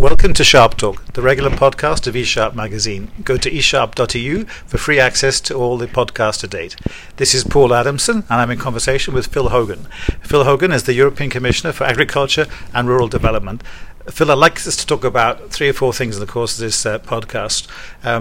Welcome to Sharp Talk, the regular podcast of E!Sharp magazine. Go to e-sharp.eu for free access to all the podcasts to date. This is Paul Adamson, and I'm in conversation with Phil Hogan. Phil Hogan is the European Commissioner for Agriculture and Rural Development. Phil, I'd like us to talk about three or four things in the course of this podcast.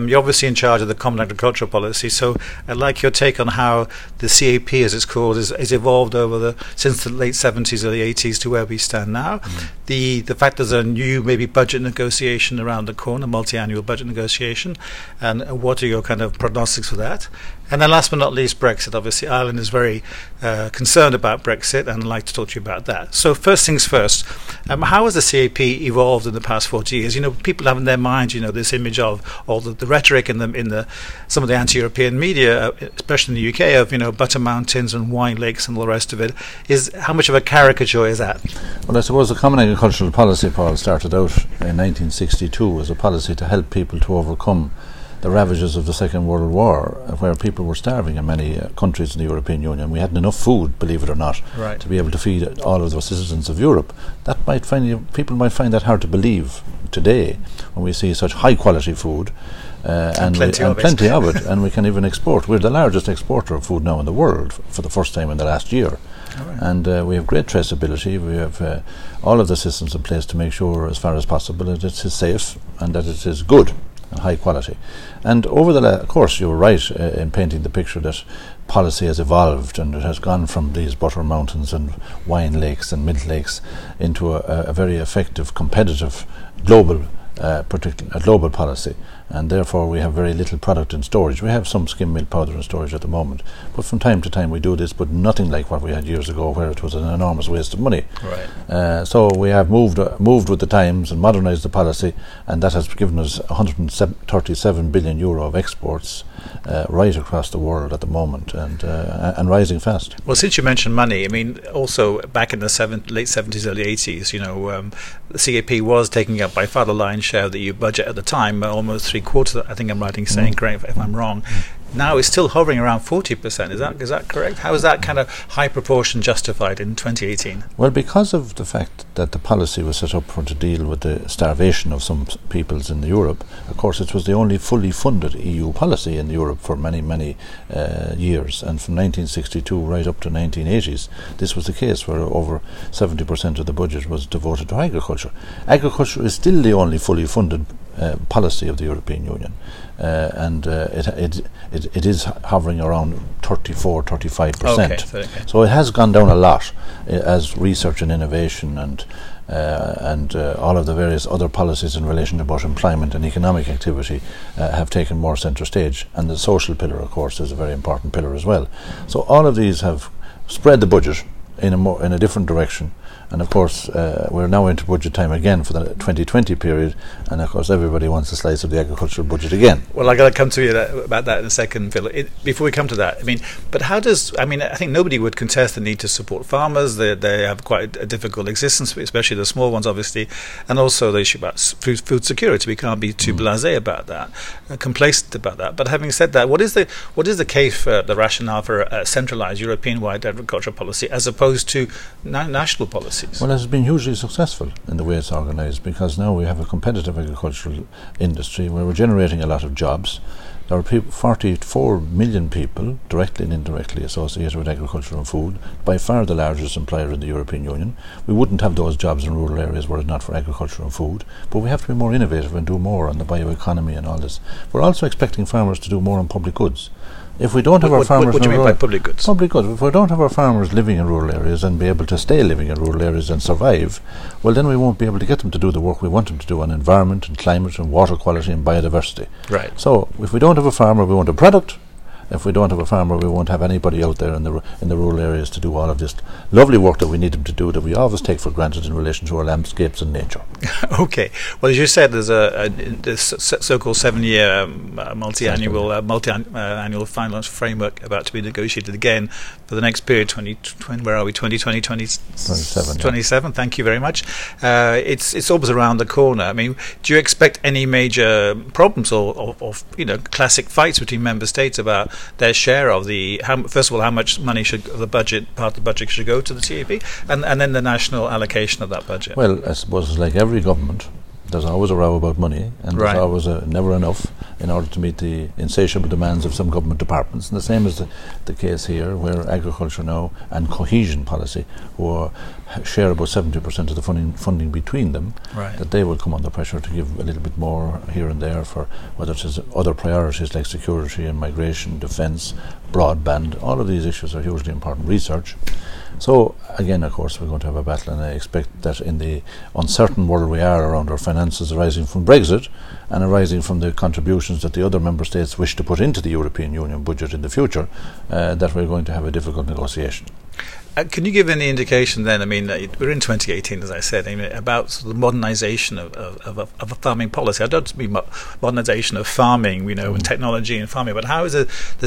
You're obviously in charge of the Common Agricultural Policy, so I'd like your take on how the CAP, as it's called, has evolved over since the late 70s or the 80s to where we stand now. The fact there's a new maybe budget negotiation around the corner, multi-annual budget negotiation, and what are your kind of prognostics for that? And then last but not least, Brexit. Obviously, Ireland is very concerned about Brexit, and I'd like to talk to you about that. So first things first, how has the CAP evolved in the past 40 years? You know, people have in their mind, you know, this image of all the rhetoric in some of the anti-European media, especially in the UK, of, you know, butter mountains and wine lakes and all the rest of it. Is how much of a caricature is that? Well, I suppose the Common Agricultural Policy, Paul, started out in 1962 as a policy to help people to overcome the ravages of the Second World War, where people were starving in many countries in the European Union. We hadn't enough food, believe it or not, right, to be able to feed all of the citizens of Europe. That might people might find that hard to believe today, when we see such high quality food and plenty of it, and we can even export. We're the largest exporter of food now in the world for the first time in the last year. Right. And we have great traceability. We have all of the systems in place to make sure, as far as possible, that it is safe and that it is good and high quality. And over the of course, you're right in painting the picture that policy has evolved, and it has gone from these butter mountains and wine lakes and milk lakes into a very effective, competitive, global global policy, and therefore we have very little product in storage. We have some skim milk powder in storage at the moment, but from time to time we do this, but nothing like what we had years ago, where it was an enormous waste of money. Right. So we have moved with the times and modernised the policy, and that has given us €137 billion of exports right across the world at the moment, and rising fast. Well, since you mentioned money, I mean, also back in the late 70s, early 80s, you know, the CAP was taking up by far the lion's share of the EU budget at the time, almost 3/4, I think I'm right in saying, correct if I'm wrong. Now it's still hovering around 40%. Is that correct? How is that kind of high proportion justified in 2018? Well, because of the fact that the policy was set up to deal with the starvation of some peoples in Europe. Of course, it was the only fully funded EU policy in Europe for many, many years. And from 1962 right up to 1980s, this was the case, where over 70% of the budget was devoted to agriculture. Agriculture is still the only fully funded policy of the European Union, and it is hovering around 34-35%. So it has gone down a lot as research and innovation and all of the various other policies in relation about employment and economic activity have taken more centre stage, and the social pillar, of course, is a very important pillar as well. So all of these have spread the budget in a different direction. And of course, we're now into budget time again for the 2020 period, and of course everybody wants a slice of the agricultural budget again. Well, I've got to come to you about that in a second, Phil. Before we come to that, I think nobody would contest the need to support farmers. They have quite a difficult existence, especially the small ones, obviously, and also the issue about food security. We can't be too blasé about that, complacent about that. But having said that, what is the case for the rationale for a centralised European-wide agricultural policy as opposed to national policy? Well, it has been hugely successful in the way it's organised, because now we have a competitive agricultural industry where we're generating a lot of jobs. There are 44 million people directly and indirectly associated with agriculture and food, by far the largest employer in the European Union. We wouldn't have those jobs in rural areas were it not for agriculture and food, but we have to be more innovative and do more on the bioeconomy and all this. We're also expecting farmers to do more on public goods. If we don't have our farmers... What do you mean by public goods? Public goods. If we don't have our farmers living in rural areas and be able to stay living in rural areas and survive, well, then we won't be able to get them to do the work we want them to do on environment and climate and water quality and biodiversity. Right. So if we don't have a farmer, we want a product. If we don't have a farmer, we won't have anybody out there in the rural areas to do all of this lovely work that we need them to do, that we always take for granted in relation to our landscapes and nature. Okay. Well, as you said, there's this so-called 7-year multi-annual finance framework about to be negotiated again for the next period. 27. Thank you very much. It's always around the corner. I mean, do you expect any major problems or you know, classic fights between member states about their share of the first of all, how much money should part of the budget should go to the CAP, and then the national allocation of that budget? Well, I suppose it's like every government There's always a row about money, and there's always never enough in order to meet the insatiable demands of some government departments. And the same is the case here, where agriculture now and cohesion policy, who share about 70% of the funding between them, that they will come under pressure to give a little bit more here and there for whether it's other priorities like security and migration, defence, broadband. All of these issues are hugely important. Research. So again, of course, we're going to have a battle, and I expect that in the uncertain world we are around our finances arising from Brexit and arising from the contributions that the other member states wish to put into the European Union budget in the future, that we're going to have a difficult negotiation. Can you give any indication then, I mean, we're in 2018, as I said, I mean, about sort of the modernisation of a farming policy? I don't mean modernisation of farming, you know, and technology and farming, but how is the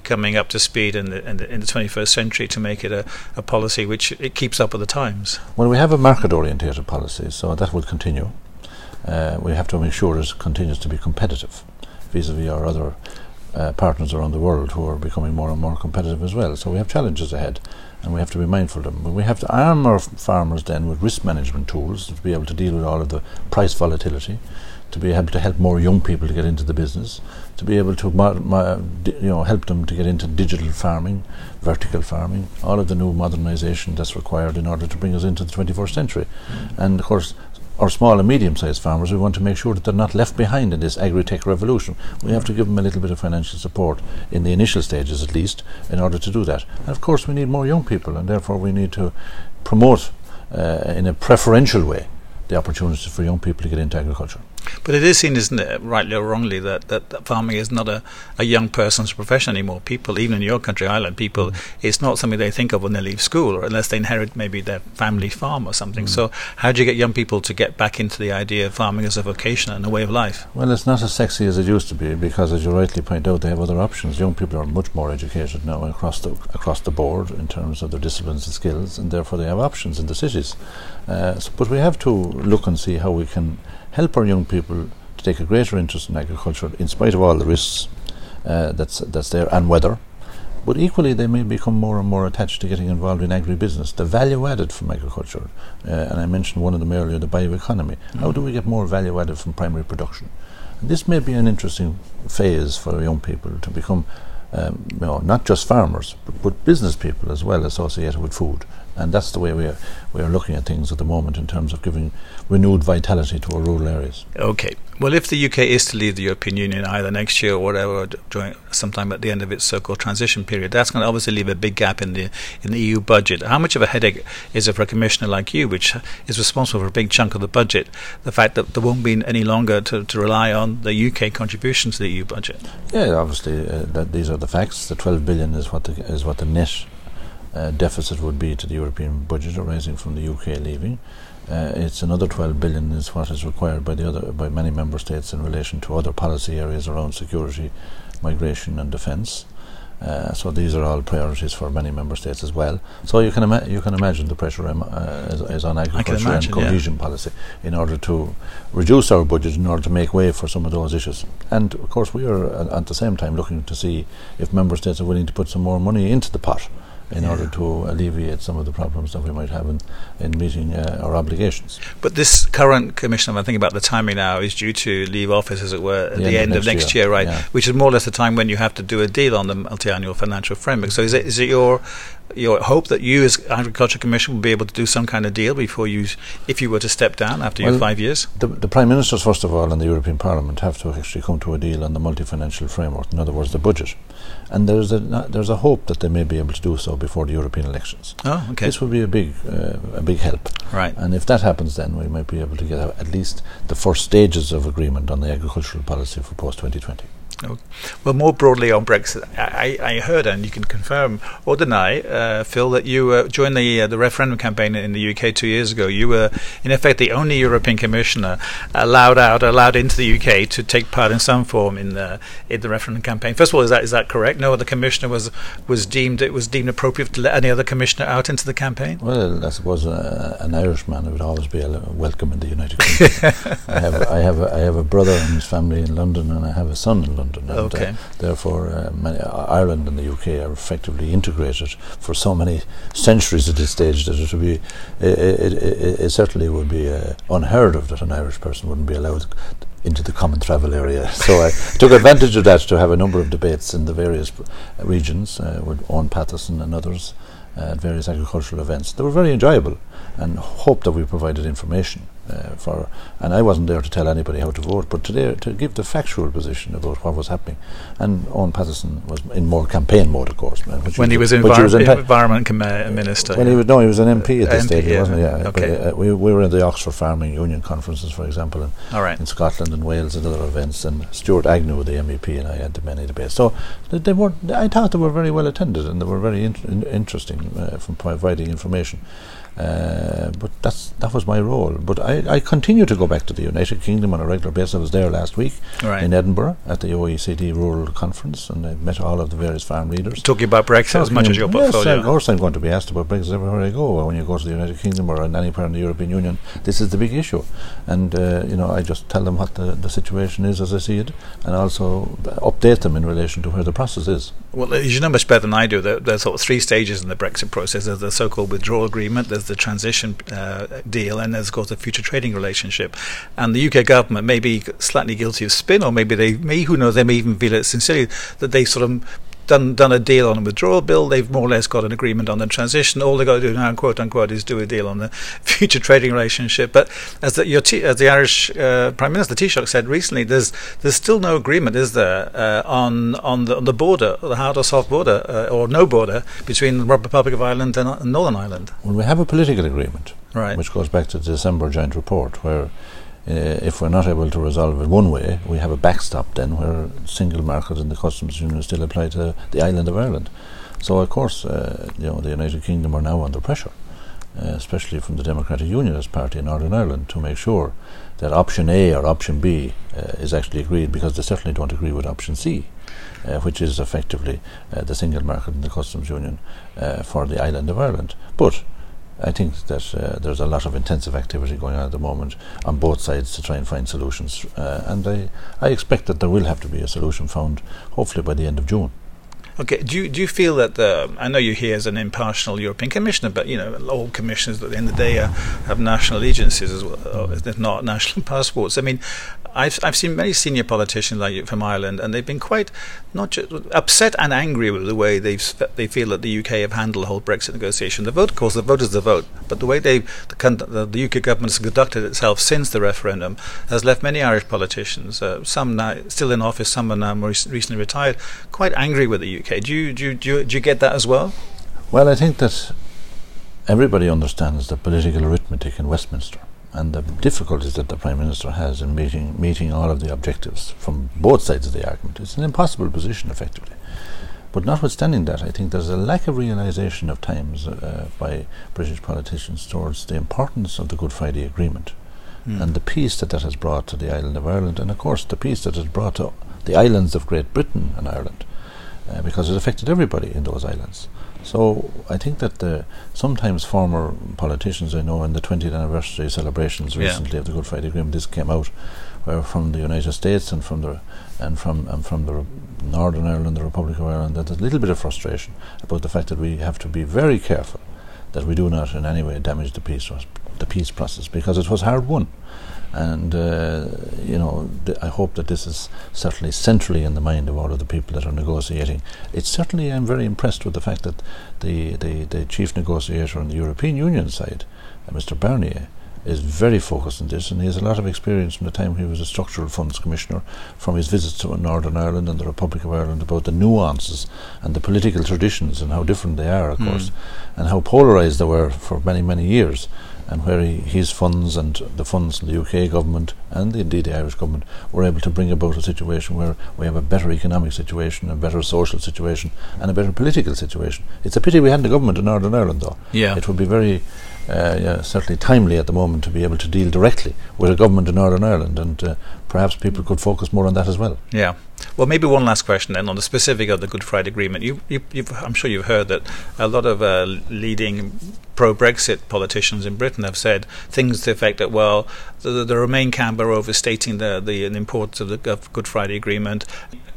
CAP coming up to speed in the 21st century to make it a policy which it keeps up with the times? Well, we have a market-orientated policy, so that will continue. We have to make sure it continues to be competitive vis-a-vis our other partners around the world who are becoming more and more competitive as well. So we have challenges ahead, and we have to be mindful of them. But we have to arm our farmers then with risk management tools to be able to deal with all of the price volatility, to be able to help more young people to get into the business, to be able to help them to get into digital farming, vertical farming, all of the new modernisation that's required in order to bring us into the 21st century. And of course, our small and medium-sized farmers, we want to make sure that they're not left behind in this agri-tech revolution. We have to give them a little bit of financial support, in the initial stages at least, in order to do that. And of course, we need more young people, and therefore we need to promote in a preferential way the opportunities for young people to get into agriculture. But it is seen, isn't it, rightly or wrongly, that farming is not a young person's profession anymore. People, even in your country, Ireland, people, it's not something they think of when they leave school, or unless they inherit maybe their family farm or something. So how do you get young people to get back into the idea of farming as a vocation and a way of life? Well, it's not as sexy as it used to be, because, as you rightly point out, they have other options. Young people are much more educated now across the board in terms of their disciplines and skills, and therefore they have options in the cities. But we have to look and see how we can help our young people to take a greater interest in agriculture, in spite of all the risks that's there, and weather. But equally, they may become more and more attached to getting involved in agribusiness, the value added from agriculture. And I mentioned one of them earlier, the bioeconomy. How do we get more value added from primary production? And this may be an interesting phase for young people to become not just farmers, but business people as well, associated with food. And that's the way we are looking at things at the moment, in terms of giving renewed vitality to our rural areas. Okay. Well, if the UK is to leave the European Union either next year or whatever, sometime at the end of its so-called transition period, that's going to obviously leave a big gap in the EU budget. How much of a headache is it for a commissioner like you, which is responsible for a big chunk of the budget, the fact that there won't be any longer to rely on the UK contribution to the EU budget? Yeah, obviously, these are the facts. The 12 billion is what the net deficit would be to the European budget arising from the UK leaving. It's another 12 billion is what is required by many member states in relation to other policy areas around security, migration, and defence. So these are all priorities for many member states as well. So you can imagine the pressure is on agriculture and cohesion policy in order to reduce our budget, in order to make way for some of those issues. And of course, we are at the same time looking to see if member states are willing to put some more money into the pot in order to alleviate some of the problems that we might have in meeting our obligations. But this current commissioner, I think about the timing now, is due to leave office, as it were, at the end of next year, right? Yeah. Which is more or less the time when you have to do a deal on the multi-annual financial framework. So is it your hope that you, as Agriculture Commissioner, will be able to do some kind of deal before if you were to step down after your 5 years? The Prime Ministers, first of all, and the European Parliament have to actually come to a deal on the multi-financial framework, in other words, the budget. And there's a hope that they may be able to do so before the European elections. Oh, okay. This would be a big help. Right. And if that happens, then we might be able to get at least the first stages of agreement on the agricultural policy for post-2020. Okay. Well, more broadly on Brexit, I heard, and you can confirm or deny, Phil, that you during the referendum campaign in the UK 2 years ago, you were in effect the only European Commissioner allowed into the UK to take part in some form in the referendum campaign. First of all, is that correct? No other Commissioner was deemed appropriate to let any other Commissioner out into the campaign? Well, I suppose an Irishman would always be welcome in the United Kingdom. I have a brother and his family in London, and I have a son in London. London, and therefore Ireland and the UK are effectively integrated for so many centuries at this stage that it would be, it certainly would be unheard of that an Irish person wouldn't be allowed into the common travel area. So I took advantage of that to have a number of debates in the various regions with Owen Paterson and others at various agricultural events. They were very enjoyable, and hope that we provided information for, and I wasn't there to tell anybody how to vote, but today to give the factual position about what was happening. And Owen Paterson was in more campaign mode, of course. When he was environment minister. When he was, no, he was an MP at this stage, wasn't he? Yeah. Okay. But, we were at the Oxford Farming Union conferences, for example, and in Scotland and Wales and other events, and Stuart Agnew, the MEP, and I had many debates. So they were, I thought they were very well attended, and they were very interesting from providing information. But that was my role. But I continue to go back to the United Kingdom on a regular basis. I was there last week in Edinburgh at the OECD Rural Conference, and I met all of the various farm leaders. Talking about Brexit as much as your portfolio. Yes, of course I'm going to be asked about Brexit everywhere I go. When you go to the United Kingdom or in any part of the European Union, this is the big issue. And you know, I just tell them what the situation is as I see it, and also update them in relation to where the process is. Well, you know much better than I do. There's sort of three stages in the Brexit process. There's the so-called withdrawal agreement, there's the transition deal, and there's, of course, the future trading relationship. And the UK government may be slightly guilty of spin, or maybe they may, who knows, they may even feel it sincerely, that they sort of done a deal on a withdrawal bill. They've more or less got an agreement on the transition. All they've got to do now, quote unquote, is do a deal on the future trading relationship. But as the Irish Prime Minister Taoiseach said recently, there's still no agreement, is there, on the border, the hard or soft border, or no border between the Republic of Ireland and Northern Ireland. Well, we have a political agreement, which goes back to the December joint report, where if we're not able to resolve it one way, we have a backstop then where single market and the customs union still apply to the island of Ireland. So of course, you know, the United Kingdom are now under pressure, especially from the Democratic Unionist Party in Northern Ireland, to make sure that option A or option B is actually agreed, because they certainly don't agree with option C, which is effectively the single market and the customs union for the island of Ireland. But I think that there's a lot of intensive activity going on at the moment on both sides to try and find solutions, and I expect that there will have to be a solution found, hopefully by the end of June. Okay, do you feel that I know you're here as an impartial European Commissioner, but you know all commissioners at the end of the day have national allegiances as well, if not national passports. I mean, I've seen many senior politicians like you from Ireland, and they've been quite not just upset and angry with the way they feel that the UK have handled the whole Brexit negotiation. The vote, of course, the vote is the vote, but the way the UK government has conducted itself since the referendum has left many Irish politicians, some now still in office, some are now recently retired, quite angry with the UK. Do you get that as well? Well, I think that everybody understands the political arithmetic in Westminster and the difficulties that the Prime Minister has in meeting all of the objectives from both sides of the argument. It's an impossible position, effectively. But notwithstanding that, I think there's a lack of realisation of times by British politicians towards the importance of the Good Friday Agreement and the peace that has brought to the island of Ireland, and, of course, the peace that has brought to the islands of Great Britain and Ireland. Because it affected everybody in those islands. So I think that sometimes former politicians, I know in the 20th anniversary celebrations recently of the Good Friday Agreement, this came out, where from the United States and from Northern Ireland, the Republic of Ireland, there's a little bit of frustration about the fact that we have to be very careful that we do not in any way damage the peace process, because it was hard won. And you know, I hope that this is certainly centrally in the mind of all of the people that are negotiating. It's certainly, I'm very impressed with the fact that the chief negotiator on the European Union side, Mr. Barnier, is very focused on this, and he has a lot of experience from the time he was a structural funds commissioner, from his visits to Northern Ireland and the Republic of Ireland, about the nuances and the political traditions and how different they are, of course, and how polarised they were for many, many years, and where his funds and the funds of the UK government and indeed the Irish government were able to bring about a situation where we have a better economic situation, a better social situation, and a better political situation. It's a pity we hadn't a government in Northern Ireland, though. Yeah. It would be very certainly timely at the moment to be able to deal directly with a government in Northern Ireland, and perhaps people could focus more on that as well. Yeah. Well, maybe one last question then on the specific of the Good Friday Agreement. I'm sure you've heard that a lot of leading pro-Brexit politicians in Britain have said things to the effect that, well, the Remain camp are overstating the importance of the Good Friday Agreement.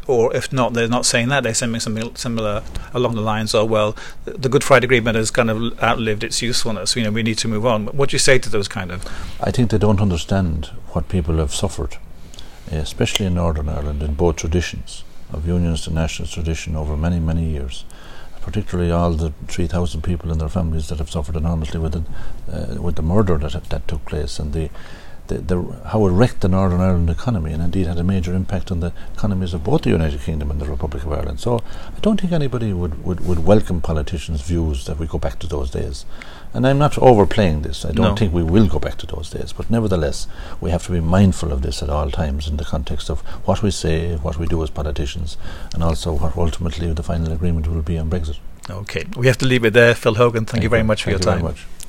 Or if not, they're not saying that, they're saying something similar along the lines of, well, the Good Friday Agreement has kind of outlived its usefulness, you know, we need to move on. What do you say to those kind of? I think they don't understand what people have suffered, especially in Northern Ireland, in both traditions, of Unionist and Nationalist tradition over many, many years, particularly all the 3,000 people and their families that have suffered enormously with the murder that took place, and how it wrecked the Northern Ireland economy, and indeed had a major impact on the economies of both the United Kingdom and the Republic of Ireland. So I don't think anybody would welcome politicians' views that we go back to those days. And I'm not overplaying this. I don't think we will go back to those days. But nevertheless, we have to be mindful of this at all times in the context of what we say, what we do as politicians, and also what ultimately the final agreement will be on Brexit. Okay. We have to leave it there. Phil Hogan, thank you very much for your time. Thank you very much.